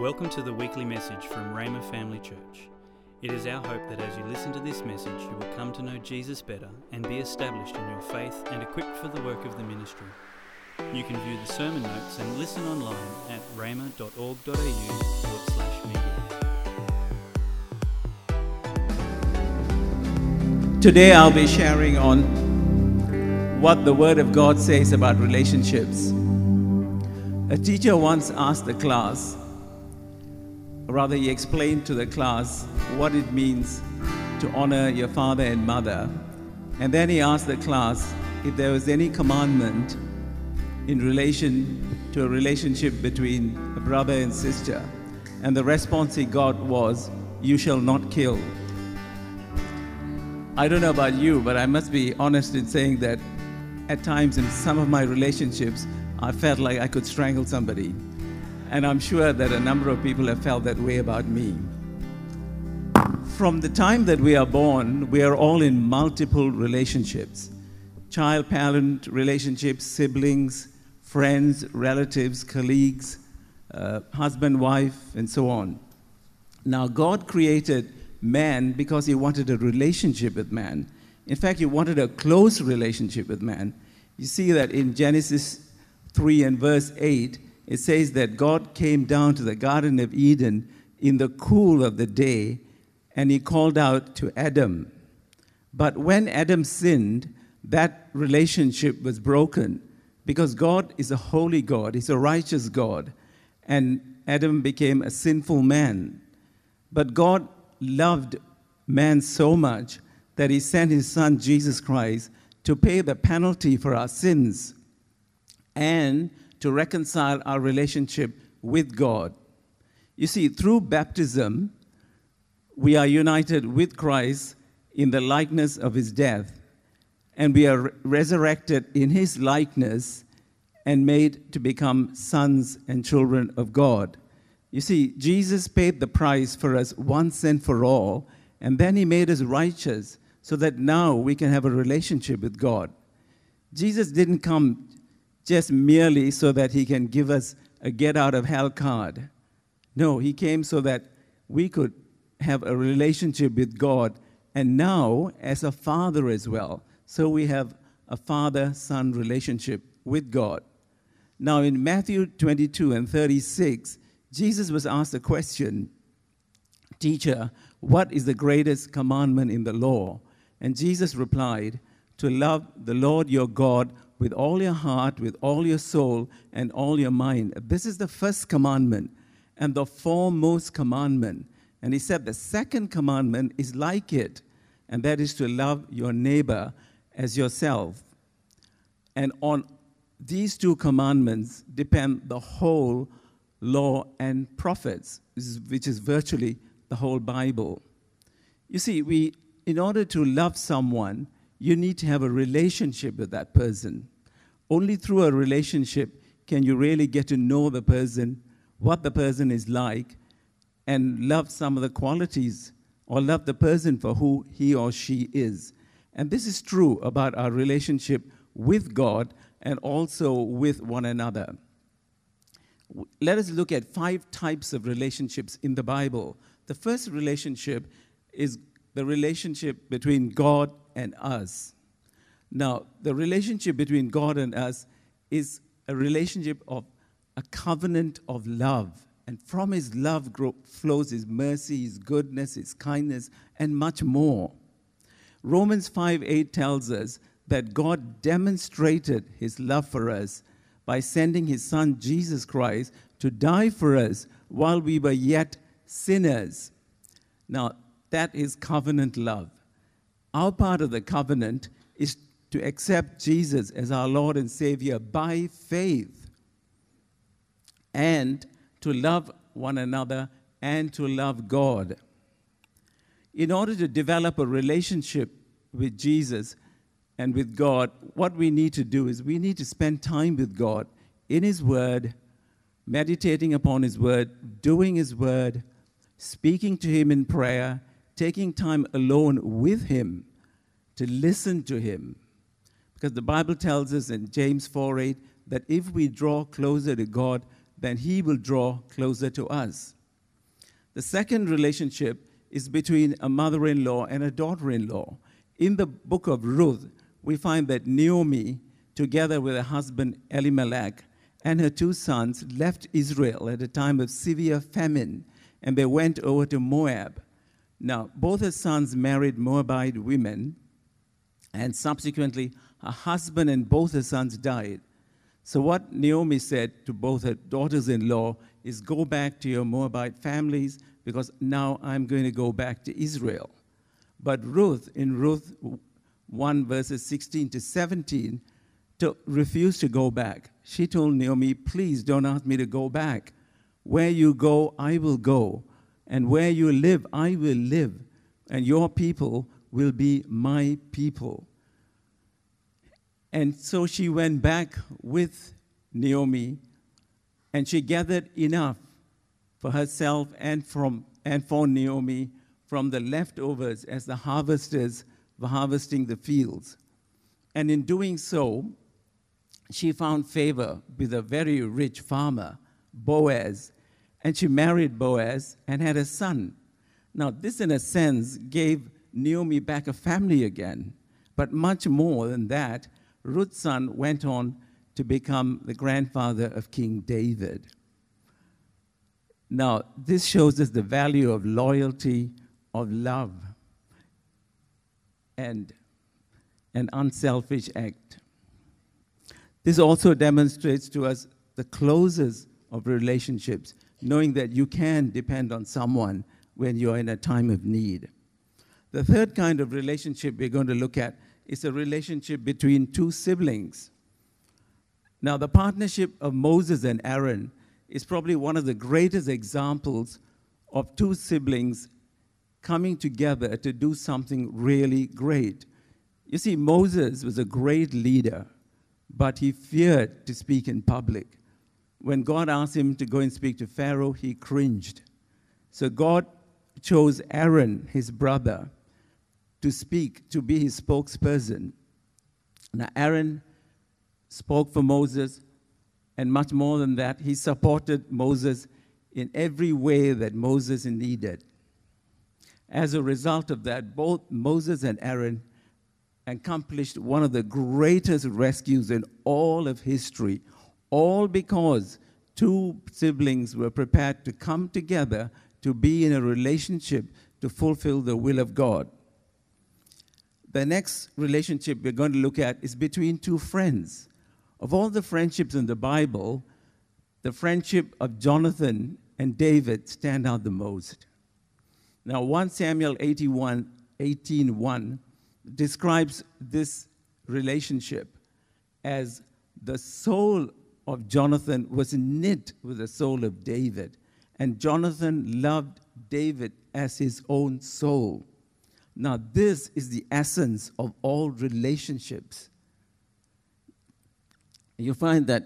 Welcome to the weekly message from Rhema Family Church. It is our hope that as you listen to this message, you will come to know Jesus better and be established in your faith and equipped for the work of the ministry. You can view the sermon notes and listen online at rhema.org.au/media. Today I'll be sharing on what the Word of God says about relationships. A teacher once asked the class, or rather he explained to the class what it means to honor your father and mother. And then he asked the class if there was any commandment in relation to a relationship between a brother and sister. And the response he got was, "You shall not kill." I don't know about you, but I must be honest in saying that at times in some of my relationships, I felt like I could strangle somebody. And I'm sure that a number of people have felt that way about me. From the time that we are born, we are all in multiple relationships. Child-parent relationships, siblings, friends, relatives, colleagues, husband, wife, and so on. Now, God created man because he wanted a relationship with man. In fact, he wanted a close relationship with man. You see that in Genesis 3 and verse 8, it says that God came down to the Garden of Eden in the cool of the day, and he called out to Adam. But when Adam sinned, that relationship was broken, because God is a holy God, he's a righteous God, and Adam became a sinful man. But God loved man so much that he sent his son Jesus Christ to pay the penalty for our sins and to reconcile our relationship with God. You see, through baptism, we are united with Christ in the likeness of his death, and we are resurrected in his likeness and made to become sons and children of God. You see, Jesus paid the price for us once and for all, and then he made us righteous so that now we can have a relationship with God. Jesus didn't come just merely so that he can give us a get-out-of-hell card. No, he came so that we could have a relationship with God, and now as a father as well. So we have a father-son relationship with God. Now in Matthew 22 and 36, Jesus was asked a question, "Teacher, what is the greatest commandment in the law?" And Jesus replied, "To love the Lord your God with all your heart, with all your soul, and all your mind." This is the first commandment and the foremost commandment. And he said the second commandment is like it, and that is to love your neighbor as yourself. And on these two commandments depend the whole law and prophets, which is virtually the whole Bible. You see, in order to love someone, you need to have a relationship with that person. Only through a relationship can you really get to know the person, what the person is like, and love some of the qualities or love the person for who he or she is. And this is true about our relationship with God and also with one another. Let us look at 5 types of relationships in the Bible. The first relationship is the relationship between God and us. Now, the relationship between God and us is a relationship of a covenant of love. And from his love flows his mercy, his goodness, his kindness, and much more. Romans 5:8 tells us that God demonstrated his love for us by sending his son Jesus Christ to die for us while we were yet sinners. Now, that is covenant love. Our part of the covenant is to accept Jesus as our Lord and Savior by faith, and to love one another and to love God. In order to develop a relationship with Jesus and with God, what we need to do is we need to spend time with God in his word, meditating upon his word, doing his word, speaking to him in prayer, taking time alone with him to listen to him. Because the Bible tells us in James 4:8 that if we draw closer to God, then he will draw closer to us. The second relationship is between a mother-in-law and a daughter-in-law. In the book of Ruth, we find that Naomi, together with her husband Elimelech and her two sons, left Israel at a time of severe famine, and they went over to Moab. Now, both her sons married Moabite women, and subsequently her husband and both her sons died. So what Naomi said to both her daughters-in-law is, go back to your Moabite families, because now I'm going to go back to Israel. But Ruth, in Ruth 1, verses 16 to 17, refused to go back. She told Naomi, please don't ask me to go back. Where you go, I will go. And where you live, I will live. And your people will be my people. And so she went back with Naomi, and she gathered enough for herself and for Naomi from the leftovers as the harvesters were harvesting the fields. And in doing so, she found favor with a very rich farmer, Boaz, and she married Boaz and had a son. Now, this, in a sense, gave Naomi back a family again, but much more than that, Ruth's son went on to become the grandfather of King David. Now, this shows us the value of loyalty, of love, and an unselfish act. This also demonstrates to us the closest of relationships, knowing that you can depend on someone when you're in a time of need. The third kind of relationship we're going to look at is a relationship between two siblings. Now, the partnership of Moses and Aaron is probably one of the greatest examples of two siblings coming together to do something really great. You see, Moses was a great leader, but he feared to speak in public. When God asked him to go and speak to Pharaoh, he cringed. So God chose Aaron, his brother, to speak, to be his spokesperson. Now, Aaron spoke for Moses, and much more than that, he supported Moses in every way that Moses needed. As a result of that, both Moses and Aaron accomplished one of the greatest rescues in all of history, all because two siblings were prepared to come together to be in a relationship to fulfill the will of God. The next relationship we're going to look at is between two friends. Of all the friendships in the Bible, the friendship of Jonathan and David stand out the most. Now, 1 Samuel 18:1 describes this relationship as the soul of Jonathan was knit with the soul of David, and Jonathan loved David as his own soul. Now, this is the essence of all relationships. You find that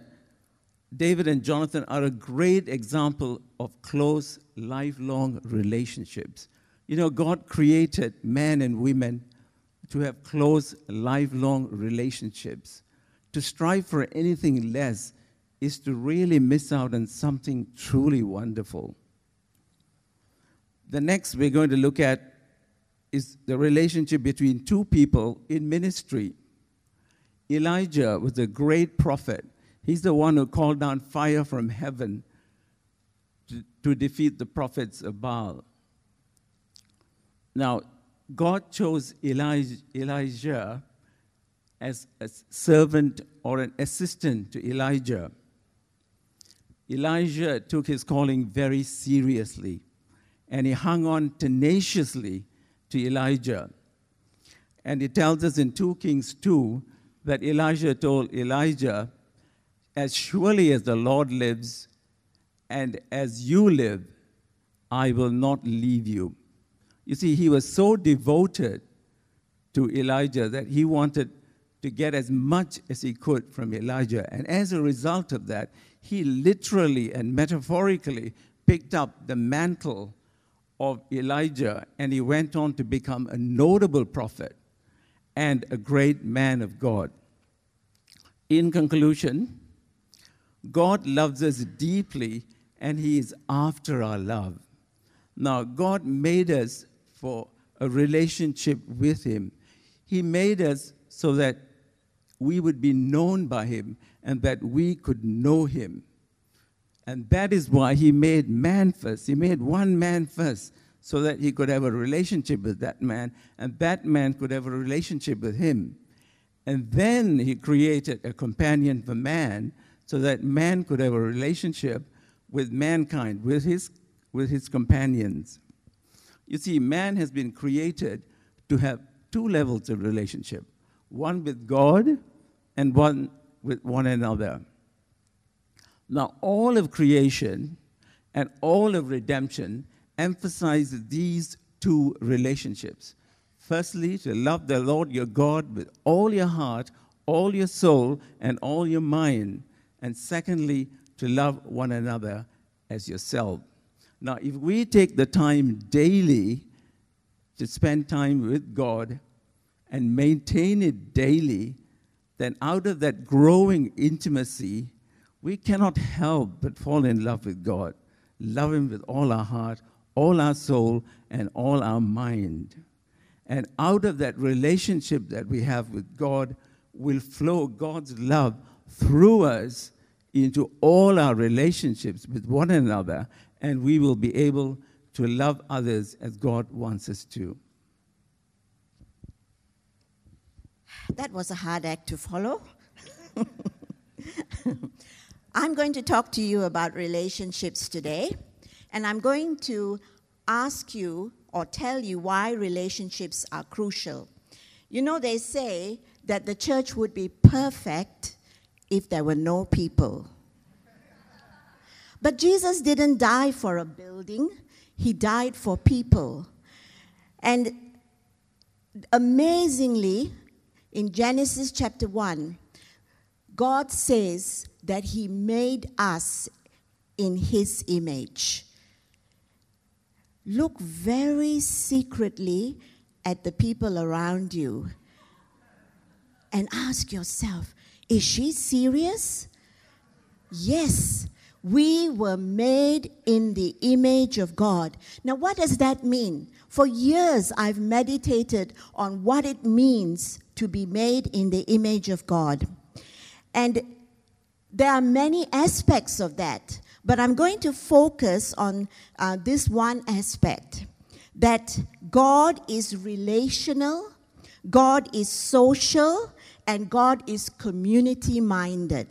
David and Jonathan are a great example of close, lifelong relationships. You know, God created men and women to have close, lifelong relationships. To strive for anything less is to really miss out on something truly wonderful. The next we're going to look at is the relationship between two people in ministry. Elijah was a great prophet. He's the one who called down fire from heaven to defeat the prophets of Baal. Now, God chose Elijah as a servant or an assistant to Elijah. Elijah took his calling very seriously, and he hung on tenaciously to Elijah. And it tells us in 2 Kings 2 that Elijah told Elijah, as surely as the Lord lives and as you live, I will not leave you. You see, he was so devoted to Elijah that he wanted to get as much as he could from Elijah. And as a result of that, he literally and metaphorically picked up the mantle of Elijah, and he went on to become a notable prophet and a great man of God. In conclusion, God loves us deeply, and he is after our love. Now, God made us for a relationship with him. He made us so that we would be known by him and that we could know him. And that is why he made man first. He made one man first so that he could have a relationship with that man, and that man could have a relationship with him. And then he created a companion for man so that man could have a relationship with mankind, with his companions. You see, man has been created to have two levels of relationship, one with God and one with one another. Now, all of creation and all of redemption emphasizes these two relationships. Firstly, to love the Lord your God with all your heart, all your soul, and all your mind. And secondly, to love one another as yourself. Now, if we take the time daily to spend time with God and maintain it daily, then out of that growing intimacy, we cannot help but fall in love with God, love him with all our heart, all our soul, and all our mind. And out of that relationship that we have with God will flow God's love through us into all our relationships with one another, and we will be able to love others as God wants us to. That was a hard act to follow. I'm going to talk to you about relationships today, and I'm going to ask you or tell you why relationships are crucial. You know, they say that the church would be perfect if there were no people. But Jesus didn't die for a building. He died for people. And amazingly, in Genesis chapter 1, God says that he made us in his image. Look very secretly at the people around you and ask yourself, is she serious? Yes, we were made in the image of God. Now, what does that mean? For years, I've meditated on what it means to be made in the image of God. And there are many aspects of that, but I'm going to focus on this one aspect, that God is relational, God is social, and God is community-minded.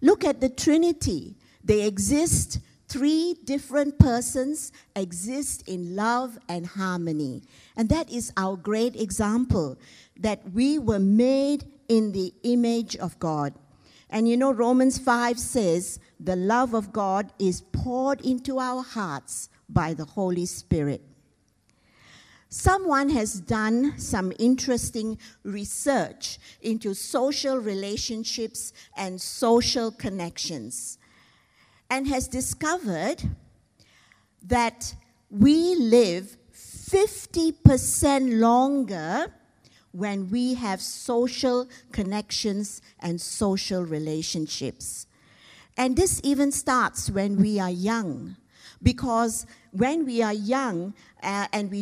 Look at the Trinity. They exist, three different persons exist in love and harmony. And that is our great example, that we were made in the image of God. And you know, Romans 5 says, the love of God is poured into our hearts by the Holy Spirit. Someone has done some interesting research into social relationships and social connections, and has discovered that we live 50% longer when we have social connections and social relationships. And this even starts when we are young, because when we are young and we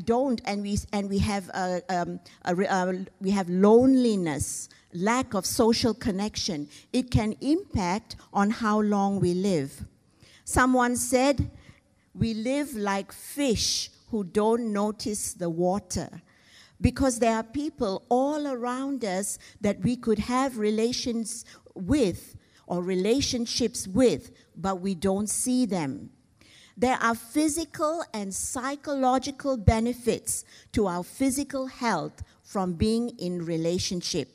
have loneliness, lack of social connection, it can impact on how long we live. Someone said, we live like fish who don't notice the water, because there are people all around us that we could have relations with or relationships with, but we don't see them. There are physical and psychological benefits to our physical health from being in relationship.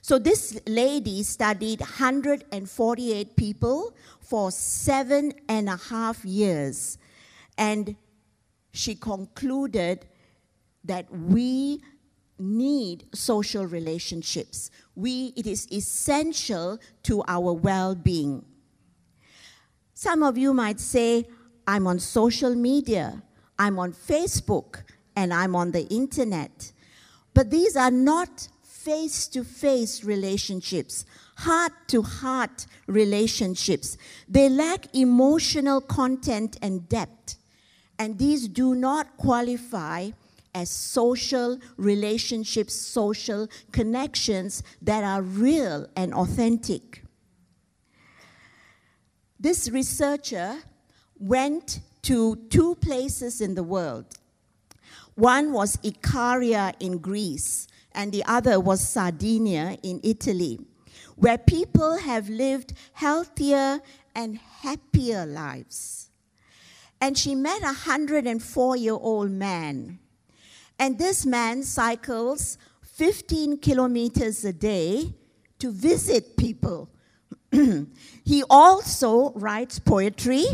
So this lady studied 148 people for 7.5 years, and she concluded that we need social relationships. It is essential to our well-being. Some of you might say, I'm on social media, I'm on Facebook, and I'm on the internet. But these are not face-to-face relationships, heart-to-heart relationships. They lack emotional content and depth, and these do not qualify as social relationships, social connections that are real and authentic. This researcher went to two places in the world. One was Icaria in Greece, and the other was Sardinia in Italy, where people have lived healthier and happier lives. And she met a 104-year-old man. And this man cycles 15 kilometers a day to visit people. He also writes poetry,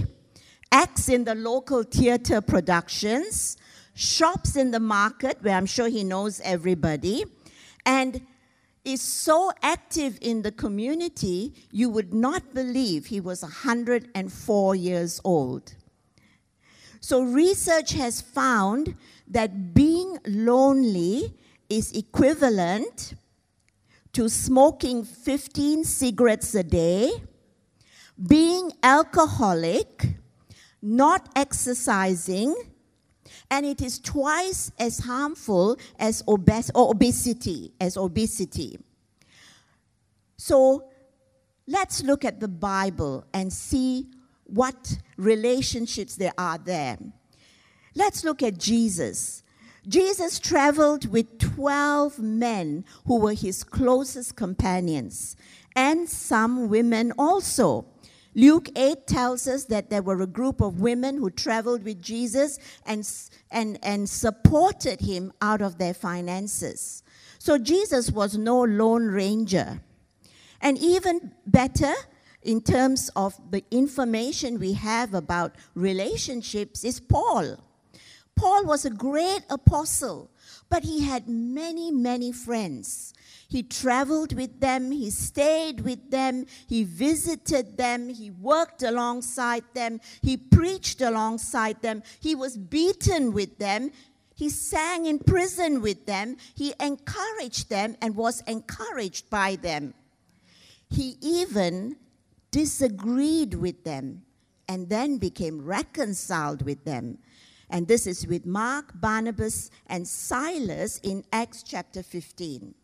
acts in the local theater productions, shops in the market, where I'm sure he knows everybody, and is so active in the community, you would not believe he was 104 years old. So research has found that being lonely is equivalent to smoking 15 cigarettes a day, being alcoholic, not exercising, and it is twice as harmful as obesity. So let's look at the Bible and see what relationships there are there. Let's look at Jesus. Jesus traveled with 12 men who were his closest companions, and some women also. Luke 8 tells us that there were a group of women who traveled with Jesus and supported him out of their finances. So Jesus was no lone ranger. And even better, in terms of the information we have about relationships, is Paul. Paul was a great apostle, but he had many, many friends. He traveled with them, he stayed with them, he visited them, he worked alongside them, he preached alongside them, he was beaten with them, he sang in prison with them, he encouraged them and was encouraged by them. He even disagreed with them and then became reconciled with them. And this is with Mark, Barnabas, and Silas in Acts chapter 15.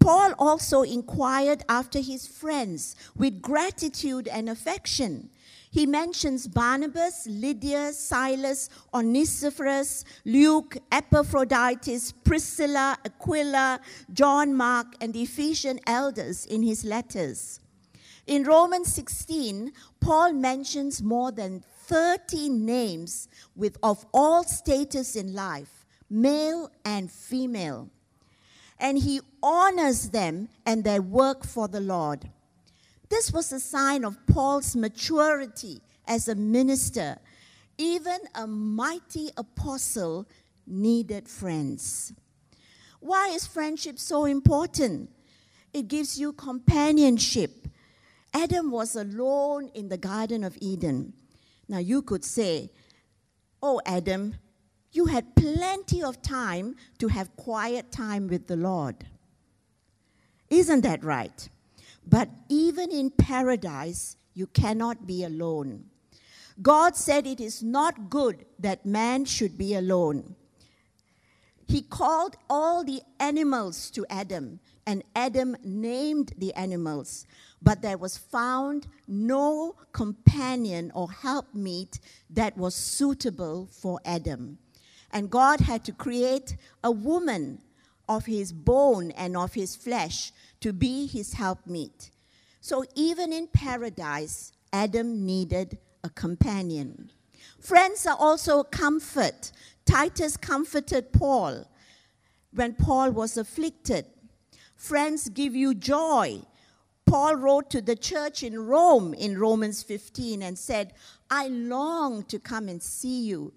Paul also inquired after his friends with gratitude and affection. He mentions Barnabas, Lydia, Silas, Onesiphorus, Luke, Epaphroditus, Priscilla, Aquila, John, Mark, and the Ephesian elders in his letters. In Romans 16, Paul mentions more than 30 names of all status in life, male and female. And he honors them and their work for the Lord. This was a sign of Paul's maturity as a minister. Even a mighty apostle needed friends. Why is friendship so important? It gives you companionship. Adam was alone in the Garden of Eden. Now you could say, "Oh, Adam, you had plenty of time to have quiet time with the Lord." Isn't that right? But even in paradise, you cannot be alone. God said it is not good that man should be alone. He called all the animals to Adam, and Adam named the animals. But there was found no companion or helpmeet that was suitable for Adam. And God had to create a woman of his bone and of his flesh to be his helpmeet. So even in paradise, Adam needed a companion. Friends are also a comfort. Titus comforted Paul when Paul was afflicted. Friends give you joy. Paul wrote to the church in Rome in Romans 15 and said, "I long to come and see you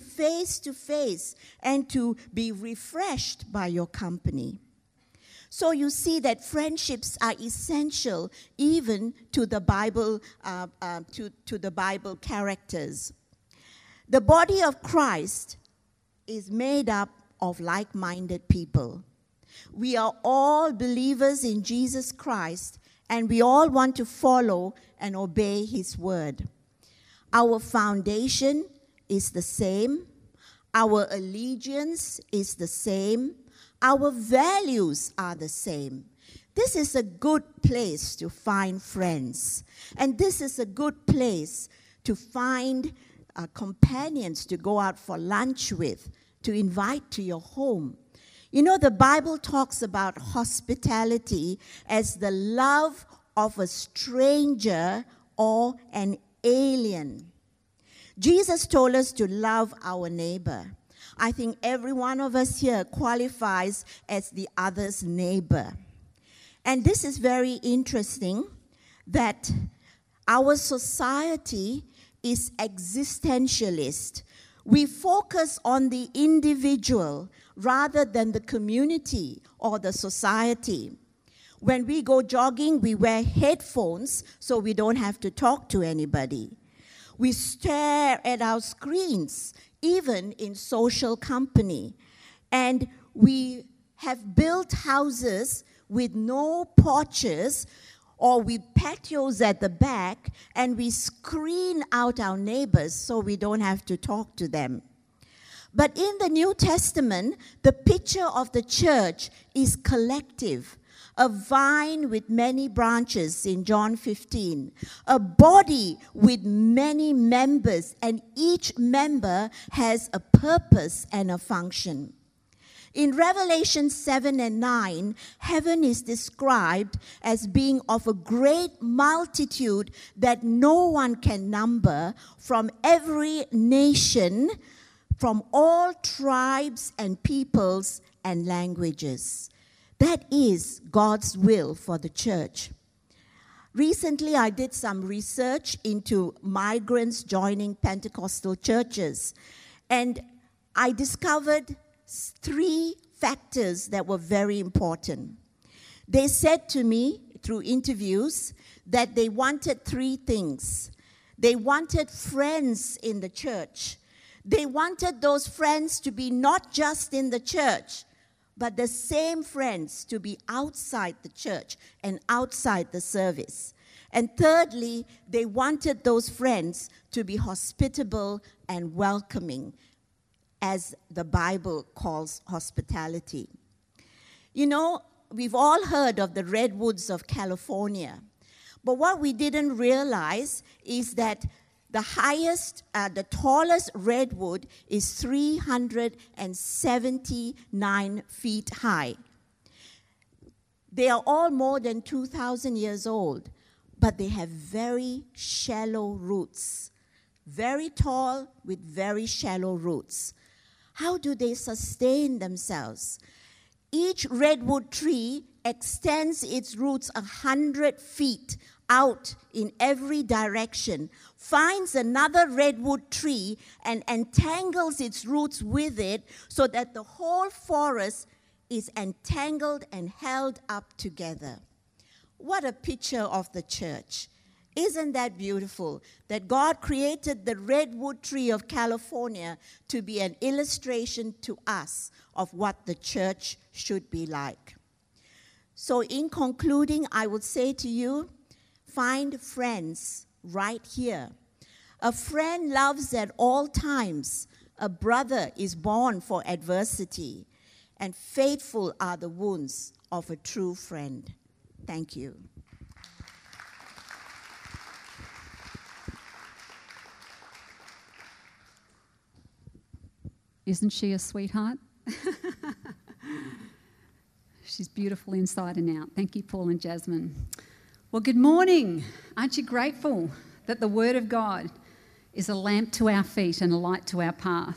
face to face, and to be refreshed by your company." So you see that friendships are essential even to the Bible, to the Bible characters. The body of Christ is made up of like-minded people. We are all believers in Jesus Christ, and we all want to follow and obey his word. Our foundation is the same. Our allegiance is the same. Our values are the same. This is a good place to find friends. And this is a good place to find companions to go out for lunch with, to invite to your home. You know, the Bible talks about hospitality as the love of a stranger or an alien. Jesus told us to love our neighbor. I think every one of us here qualifies as the other's neighbor. And this is very interesting that our society is existentialist. We focus on the individual rather than the community or the society. When we go jogging, we wear headphones so we don't have to talk to anybody. We stare at our screens, even in social company. And we have built houses with no porches or with patios at the back, and we screen out our neighbors so we don't have to talk to them. But in the New Testament, the picture of the church is collective. A vine with many branches in John 15. A body with many members, and each member has a purpose and a function. In Revelation 7 and 9, heaven is described as being of a great multitude that no one can number, from every nation, from all tribes and peoples and languages. That is God's will for the church. Recently, I did some research into migrants joining Pentecostal churches, and I discovered three factors that were very important. They said to me through interviews that they wanted three things. They wanted friends in the church. They wanted those friends to be not just in the church, but the same friends to be outside the church and outside the service. And thirdly, they wanted those friends to be hospitable and welcoming, as the Bible calls hospitality. You know, we've all heard of the redwoods of California, but what we didn't realize is that the tallest redwood is 379 feet high. They are all more than 2,000 years old, but they have very shallow roots. Very tall with very shallow roots. How do they sustain themselves? Each redwood tree extends its roots 100 feet out in every direction, finds another redwood tree and entangles its roots with it so that the whole forest is entangled and held up together. What a picture of the church. Isn't that beautiful? That God created the redwood tree of California to be an illustration to us of what the church should be like. So in concluding, I would say to you, find friends right here. A friend loves at all times. A brother is born for adversity. And faithful are the wounds of a true friend. Thank you. Isn't she a sweetheart? She's beautiful inside and out. Thank you, Paul and Jasmine. Well, good morning. Aren't you grateful that the Word of God is a lamp to our feet and a light to our path?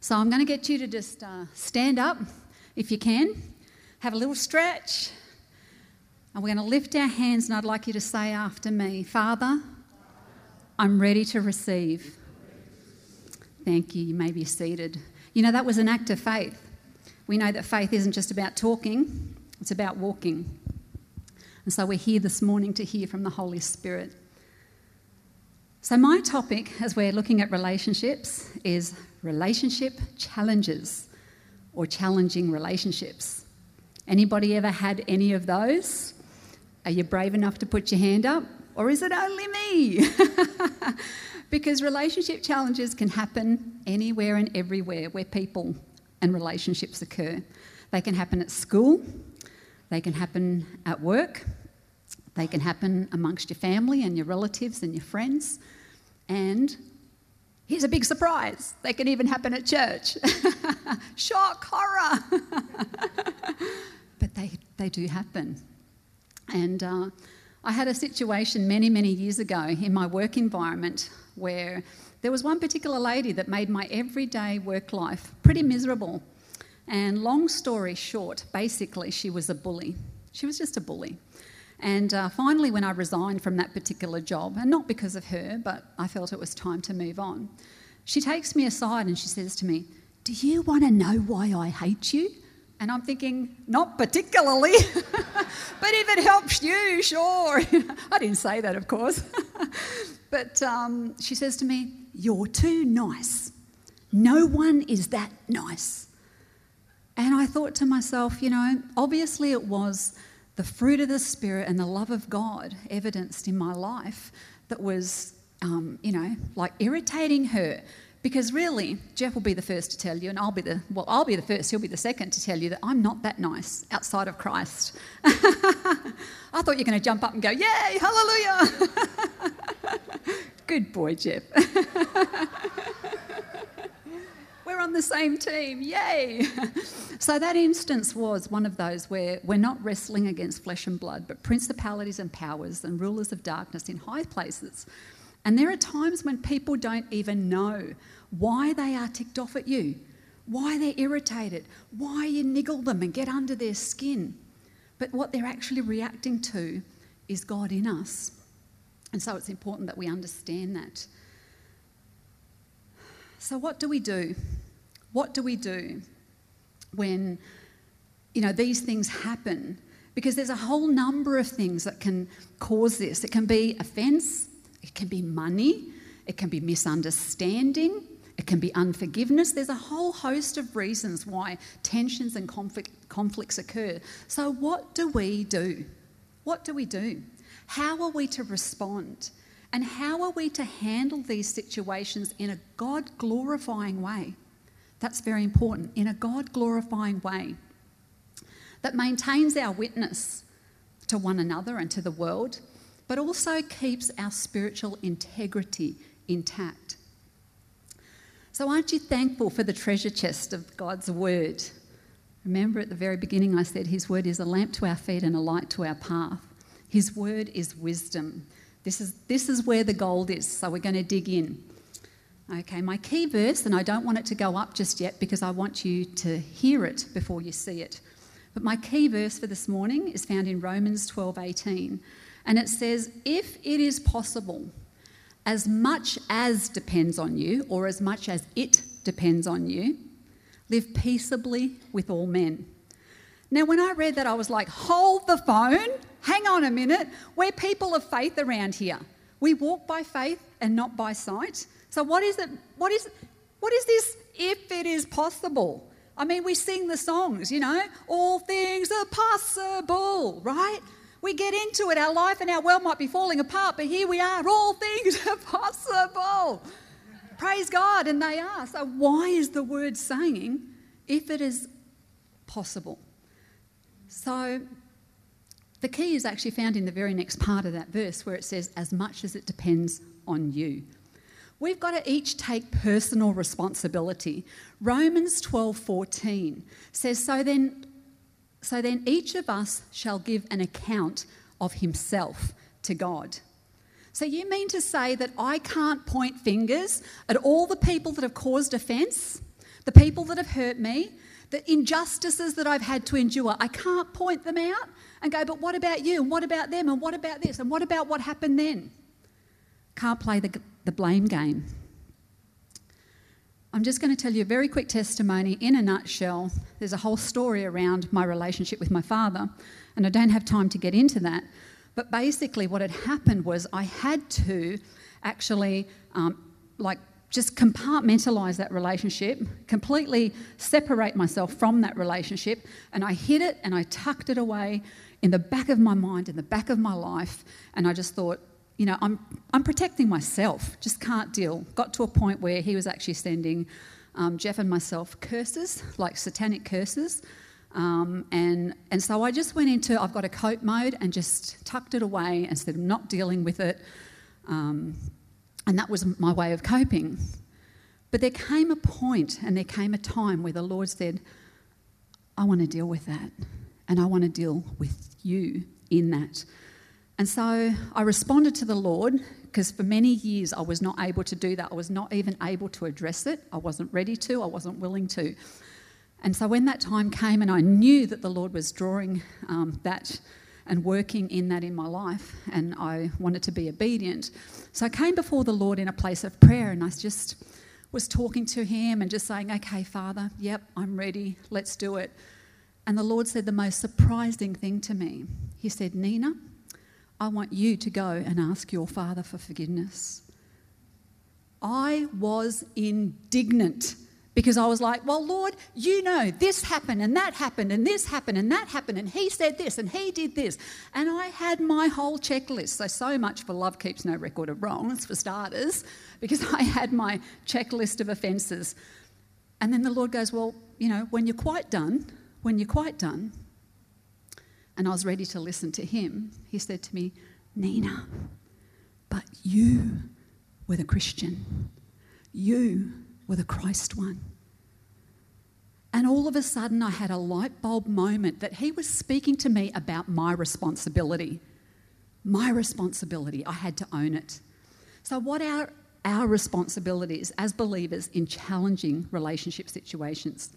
So I'm going to get you to just stand up, if you can, have a little stretch, and we're going to lift our hands, and I'd like you to say after me, Father, I'm ready to receive. Thank you. You may be seated. You know, that was an act of faith. We know that faith isn't just about talking, it's about walking. And so we're here this morning to hear from the Holy Spirit. So my topic, as we're looking at relationships, is relationship challenges, or challenging relationships. Anybody ever had any of those? Are you brave enough to put your hand up? Or is it only me? Because relationship challenges can happen anywhere and everywhere where people and relationships occur. They can happen at school, they can happen at work, they can happen amongst your family and your relatives and your friends. And here's a big surprise, they can even happen at church. Shock, horror. But they do happen. And I had a situation many, many years ago in my work environment where there was one particular lady that made my everyday work life pretty miserable. And long story short, basically she was a bully. She was just a bully. And finally when I resigned from that particular job, and not because of her, but I felt it was time to move on, she takes me aside and she says to me, "Do you want to know why I hate you?" And I'm thinking, not particularly, but if it helps you, sure. I didn't say that, of course. But she says to me, "You're too nice. No one is that nice." And I thought to myself, you know, obviously it was the fruit of the Spirit and the love of God evidenced in my life that was, like irritating her. Because really, Jeff will be the first to tell you, and I'll be the first, he'll be the second to tell you that I'm not that nice outside of Christ. I thought you're going to jump up and go, "Yay, hallelujah." Good boy, Jeff. We're on the same team, yay. So that instance was one of those where we're not wrestling against flesh and blood, but principalities and powers and rulers of darkness in high places. And there are times when people don't even know why they are ticked off at you, why they're irritated, why you niggle them and get under their skin. But what they're actually reacting to is God in us. And so it's important that we understand that. So what do we do? What do we do when, these things happen? Because there's a whole number of things that can cause this. It can be offence. It can be money, it can be misunderstanding, it can be unforgiveness. There's a whole host of reasons why tensions and conflicts occur. So what do we do? What do we do? How are we to respond? And how are we to handle these situations in a God-glorifying way? That's very important, in a God-glorifying way that maintains our witness to one another and to the world, but also keeps our spiritual integrity intact. So aren't you thankful for the treasure chest of God's word? Remember at the very beginning I said his word is a lamp to our feet and a light to our path. His word is wisdom. This is where the gold is, so we're going to dig in. Okay, my key verse, and I don't want it to go up just yet because I want you to hear it before you see it. But my key verse for this morning is found in Romans 12:18. And it says, if it is possible, as much as depends on you, or as much as it depends on you, live peaceably with all men. Now, when I read that, I was like, hold the phone, hang on a minute. We're people of faith around here. We walk by faith and not by sight. So what is it? What is this if it is possible? I mean, we sing the songs, all things are possible, right? We get into it, our life and our world might be falling apart, but here we are, all things are possible. Praise God, and they are. So why is the word saying, if it is possible? So the key is actually found in the very next part of that verse where it says, as much as it depends on you. We've got to each take personal responsibility. Romans 12:14 says, So then each of us shall give an account of himself to God. So you mean to say that I can't point fingers at all the people that have caused offence, the people that have hurt me, the injustices that I've had to endure? I can't point them out and go, but what about you? And what about them? And what about this? And what about what happened then? Can't play the blame game. I'm just going to tell you a very quick testimony in a nutshell. There's a whole story around my relationship with my father, and I don't have time to get into that. But basically what had happened was I had to actually just compartmentalize that relationship, completely separate myself from that relationship, and I hid it and I tucked it away in the back of my mind, in the back of my life, and I just thought, you know, I'm protecting myself, just can't deal. Got to a point where he was actually sending Jeff and myself curses, like satanic curses, and so I just went into I've got to cope mode and just tucked it away instead of not dealing with it. And that was my way of coping. But there came a point and there came a time where the Lord said, I want to deal with that. And I want to deal with you in that. And so I responded to the Lord, because for many years I was not able to do that. I was not even able to address it. I wasn't ready to. I wasn't willing to. And so when that time came and I knew that the Lord was drawing that and working in that in my life, and I wanted to be obedient. So I came before the Lord in a place of prayer, and I just was talking to him and just saying, okay, Father, yep, I'm ready, let's do it. And the Lord said the most surprising thing to me. He said, Nina, I want you to go and ask your father for forgiveness. I was indignant, because I was like, well, Lord, you know, this happened and that happened and this happened and that happened and he said this and he did this. And I had my whole checklist. So much for love keeps no record of wrongs, for starters, because I had my checklist of offences. And then the Lord goes, well, you know, when you're quite done, and I was ready to listen to him, he said to me, Nina, but you were the Christian. You were the Christ one. And all of a sudden I had a light bulb moment that he was speaking to me about my responsibility. My responsibility. I had to own it. So what are our responsibilities as believers in challenging relationship situations?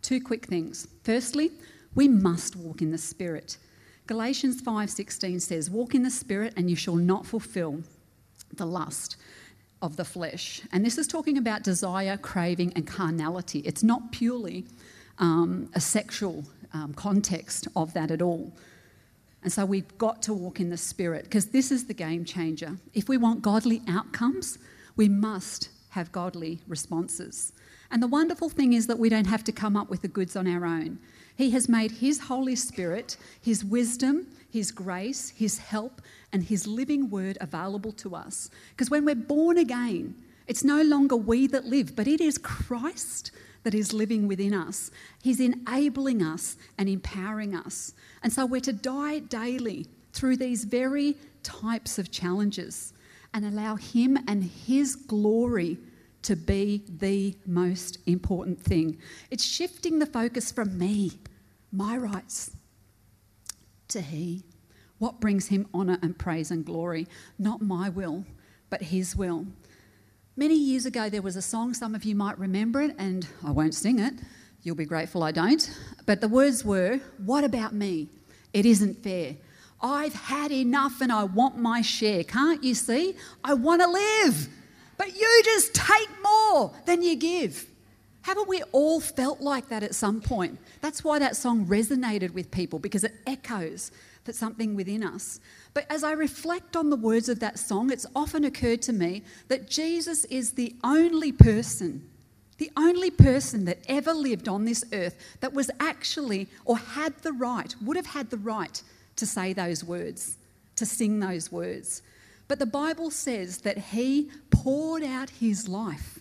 Two quick things. Firstly, we must walk in the Spirit. Galatians 5:16 says, walk in the Spirit and you shall not fulfill the lust of the flesh. And this is talking about desire, craving, and carnality. It's not purely a sexual context of that at all. And so we've got to walk in the Spirit, because this is the game changer. If we want godly outcomes, we must have godly responses. And the wonderful thing is that we don't have to come up with the goods on our own. He has made his Holy Spirit, his wisdom, his grace, his help, and his living word available to us. Because when we're born again, it's no longer we that live, but it is Christ that is living within us. He's enabling us and empowering us. And so we're to die daily through these very types of challenges and allow him and his glory to be the most important thing. It's shifting the focus from me, my rights, to he. What brings him honour and praise and glory? Not my will, but his will. Many years ago there was a song, some of you might remember it, and I won't sing it. You'll be grateful I don't. But the words were, what about me? It isn't fair. I've had enough and I want my share. Can't you see? I want to live. But you just take more than you give. Haven't we all felt like that at some point? That's why that song resonated with people, because it echoes that something within us. But as I reflect on the words of that song, it's often occurred to me that Jesus is the only person that ever lived on this earth that was actually or had the right, would have had the right to say those words, to sing those words. But the Bible says that he poured out his life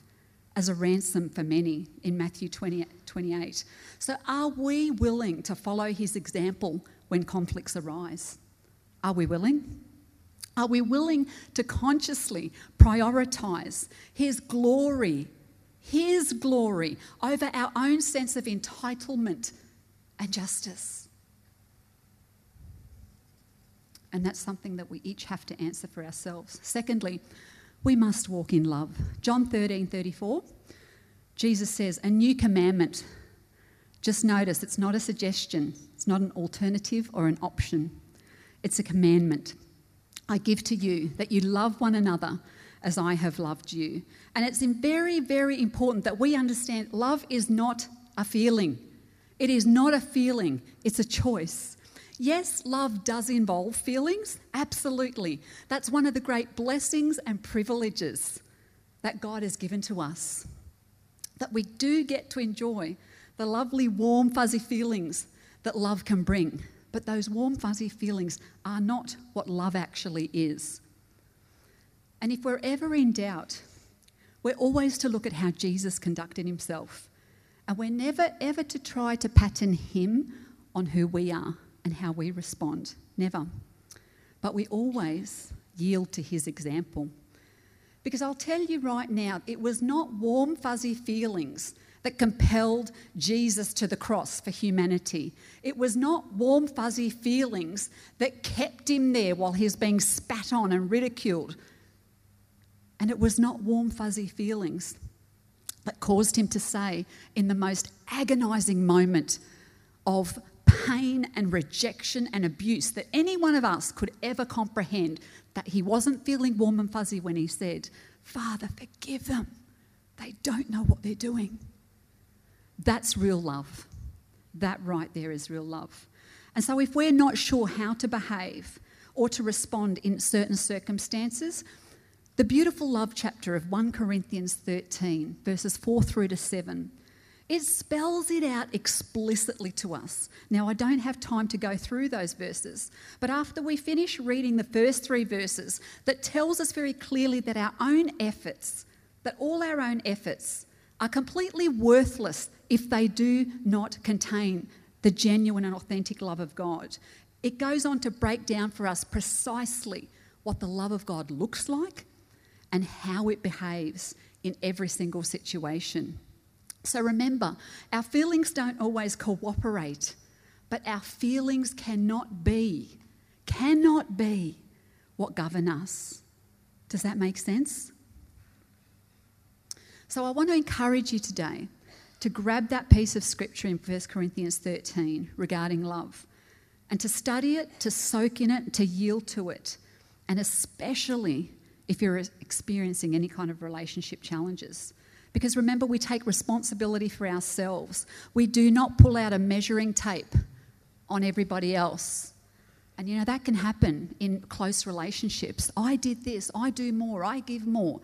as a ransom for many in Matthew 28. So are we willing to follow his example when conflicts arise? Are we willing? Are we willing to consciously prioritise his glory over our own sense of entitlement and justice? And that's something that we each have to answer for ourselves. Secondly, we must walk in love. John 13:34, Jesus says, a new commandment. Just notice, it's not a suggestion. It's not an alternative or an option. It's a commandment. I give to you that you love one another as I have loved you. And it's very, very important that we understand love is not a feeling. It is not a feeling. It's a choice. Yes, love does involve feelings, absolutely. That's one of the great blessings and privileges that God has given to us, that we do get to enjoy the lovely, warm, fuzzy feelings that love can bring. But those warm, fuzzy feelings are not what love actually is. And if we're ever in doubt, we're always to look at how Jesus conducted himself. And we're never, ever to try to pattern him on who we are and how we respond. Never. But we always yield to his example. Because I'll tell you right now, it was not warm, fuzzy feelings that compelled Jesus to the cross for humanity. It was not warm, fuzzy feelings that kept him there while he was being spat on and ridiculed. And it was not warm, fuzzy feelings that caused him to say, in the most agonising moment of pain and rejection and abuse that any one of us could ever comprehend, that he wasn't feeling warm and fuzzy when he said, "Father, forgive them. They don't know what they're doing." That's real love. That right there is real love. And so if we're not sure how to behave or to respond in certain circumstances, the beautiful love chapter of 1 Corinthians 13, verses 4 through to 7, it spells it out explicitly to us. Now, I don't have time to go through those verses, but after we finish reading the first three verses, that tells us very clearly that our own efforts, that all our own efforts are completely worthless if they do not contain the genuine and authentic love of God. It goes on to break down for us precisely what the love of God looks like and how it behaves in every single situation. So remember, our feelings don't always cooperate, but our feelings cannot be what govern us. Does that make sense? So I want to encourage you today to grab that piece of scripture in 1 Corinthians 13 regarding love and to study it, to soak in it, to yield to it, and especially if you're experiencing any kind of relationship challenges. Because remember, we take responsibility for ourselves. We do not pull out a measuring tape on everybody else. And you know, that can happen in close relationships. I did this, I do more, I give more.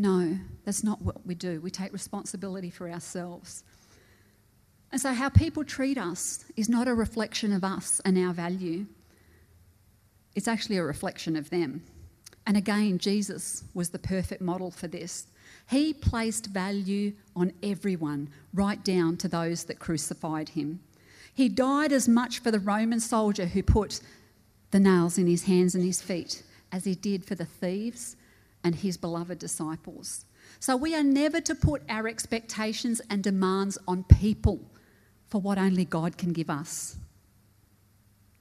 No, that's not what we do. We take responsibility for ourselves. And so how people treat us is not a reflection of us and our value. It's actually a reflection of them. And again, Jesus was the perfect model for this. He placed value on everyone, right down to those that crucified him. He died as much for the Roman soldier who put the nails in his hands and his feet as he did for the thieves and his beloved disciples. So we are never to put our expectations and demands on people for what only God can give us.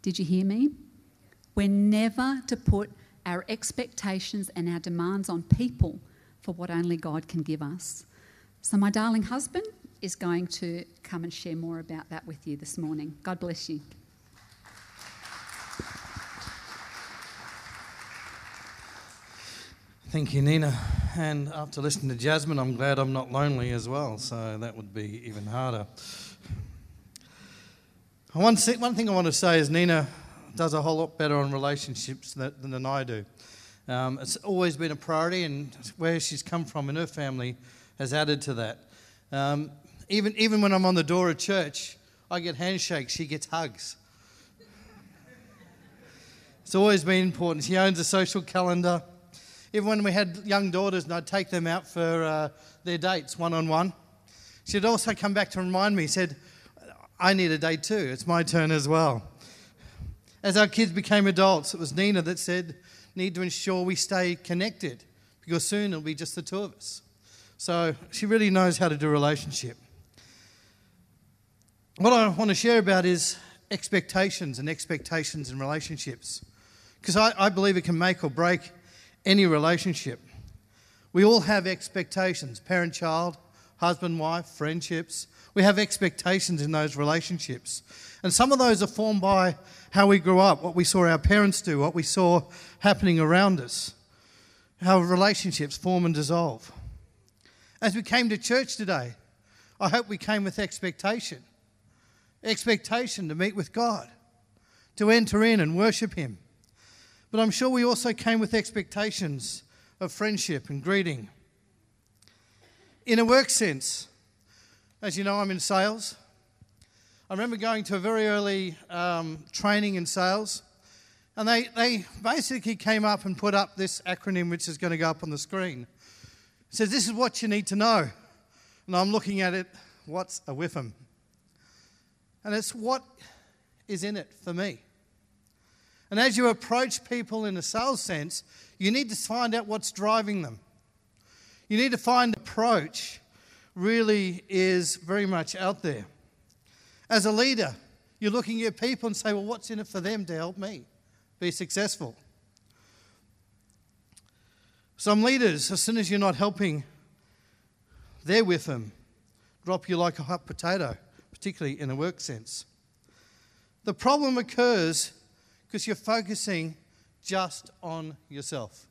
Did you hear me? We're never to put our expectations and our demands on people for what only God can give us. So my darling husband is going to come and share more about that with you this morning. God bless you. Thank you, Nina. And after listening to Jasmine, I'm glad I'm not lonely as well, so that would be even harder. One thing I want to say is Nina does a whole lot better on relationships than I do. It's always been a priority, and where she's come from in her family has added to that. Even when I'm on the door of church, I get handshakes, she gets hugs. It's always been important. She owns a social calendar. Even when we had young daughters and I'd take them out for their dates one-on-one, she'd also come back to remind me, said, "I need a date too, it's my turn as well." As our kids became adults, it was Nina that said, "Need to ensure we stay connected because soon it'll be just the two of us." So she really knows how to do a relationship. What I want to share about is expectations in relationships, because I believe it can make or break any relationship. We all have expectations, parent-child, husband-wife, friendships. We have expectations in those relationships. And some of those are formed by how we grew up, what we saw our parents do, what we saw happening around us, how relationships form and dissolve. As we came to church today, I hope we came with expectation to meet with God, to enter in and worship him. But I'm sure we also came with expectations of friendship and greeting, in a work sense. As you know, I'm in sales. I remember going to a very early training in sales, and they basically came up and put up this acronym, which is going to go up on the screen. It says, this is what you need to know. And I'm looking at it, what's a WIFM? And it's what is in it for me. And as you approach people in a sales sense, you need to find out what's driving them. You need to find the approach really is very much out there. As a leader, you're looking at people and say, well, what's in it for them to help me be successful? Some leaders, as soon as you're not helping, they're with them, drop you like a hot potato, particularly in a work sense. The problem occurs because you're focusing just on yourself.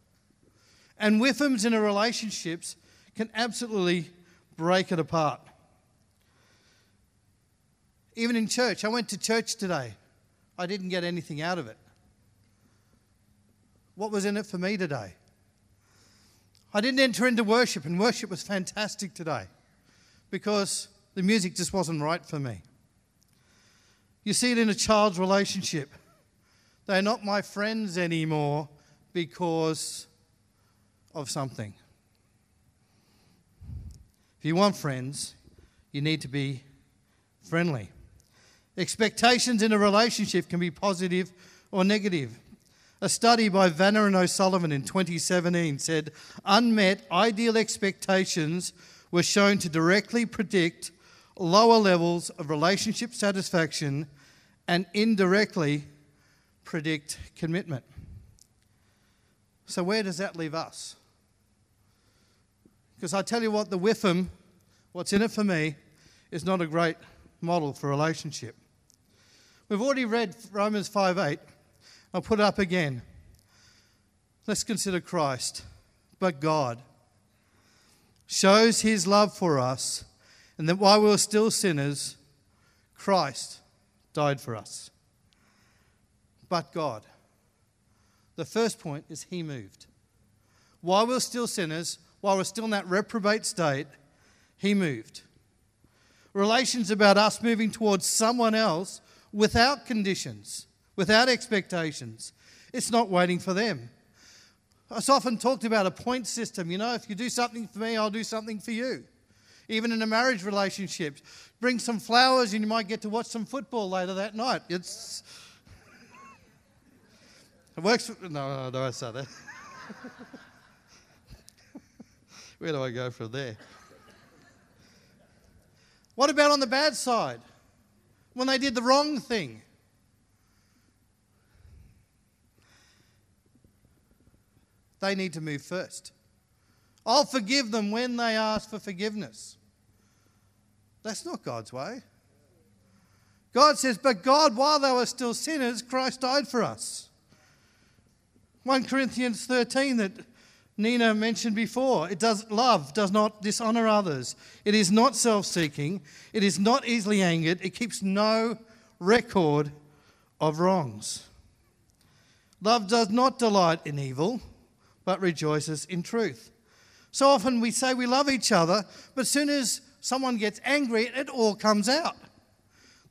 And WIFMs in a relationships can absolutely break it apart. Even in church, I went to church today. I didn't get anything out of it. What was in it for me today? I didn't enter into worship, and worship was fantastic today because the music just wasn't right for me. You see it in a child's relationship. They're not my friends anymore because of something. If you want friends, you need to be friendly. Expectations in a relationship can be positive or negative. A study by Vanner and O'Sullivan in 2017 said unmet ideal expectations were shown to directly predict lower levels of relationship satisfaction and indirectly predict commitment. So where does that leave us? Because I tell you what, the WIFM, what's in it for me, is not a great model for relationship. We've already read Romans 5:8. I'll put it up again. Let's consider Christ. But God shows his love for us, and that while we were still sinners, Christ died for us. But God. The first point is he moved. While we were still sinners, while we're still in that reprobate state, he moved. Relations about us moving towards someone else without conditions, without expectations. It's not waiting for them. It's often talked about a point system. You know, if you do something for me, I'll do something for you. Even in a marriage relationship, bring some flowers and you might get to watch some football later that night. It works. No, I said that. Where do I go from there? What about on the bad side? When they did the wrong thing? They need to move first. I'll forgive them when they ask for forgiveness. That's not God's way. God says, but God, while they were still sinners, Christ died for us. 1 Corinthians 13 that Nina mentioned before, love does not dishonor others. It is not self-seeking. It is not easily angered. It keeps no record of wrongs. Love does not delight in evil, but rejoices in truth. So often we say we love each other, but as soon as someone gets angry, it all comes out.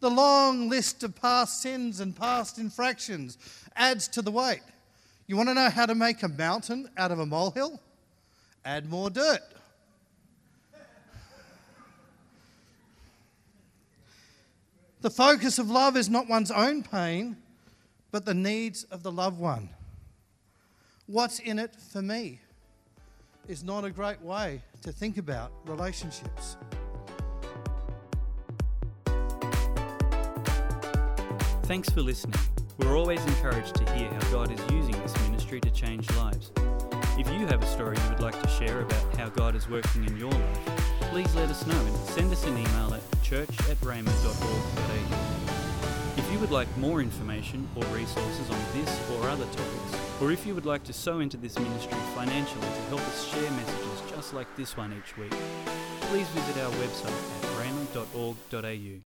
The long list of past sins and past infractions adds to the weight. You want to know how to make a mountain out of a molehill? Add more dirt. The focus of love is not one's own pain, but the needs of the loved one. What's in it for me is not a great way to think about relationships. Thanks for listening. We're always encouraged to hear how God is using this ministry to change lives. If you have a story you would like to share about how God is working in your life, please let us know and send us an email at church@rhema.org.au. If you would like more information or resources on this or other topics, or if you would like to sow into this ministry financially to help us share messages just like this one each week, please visit our website at rhema.org.au.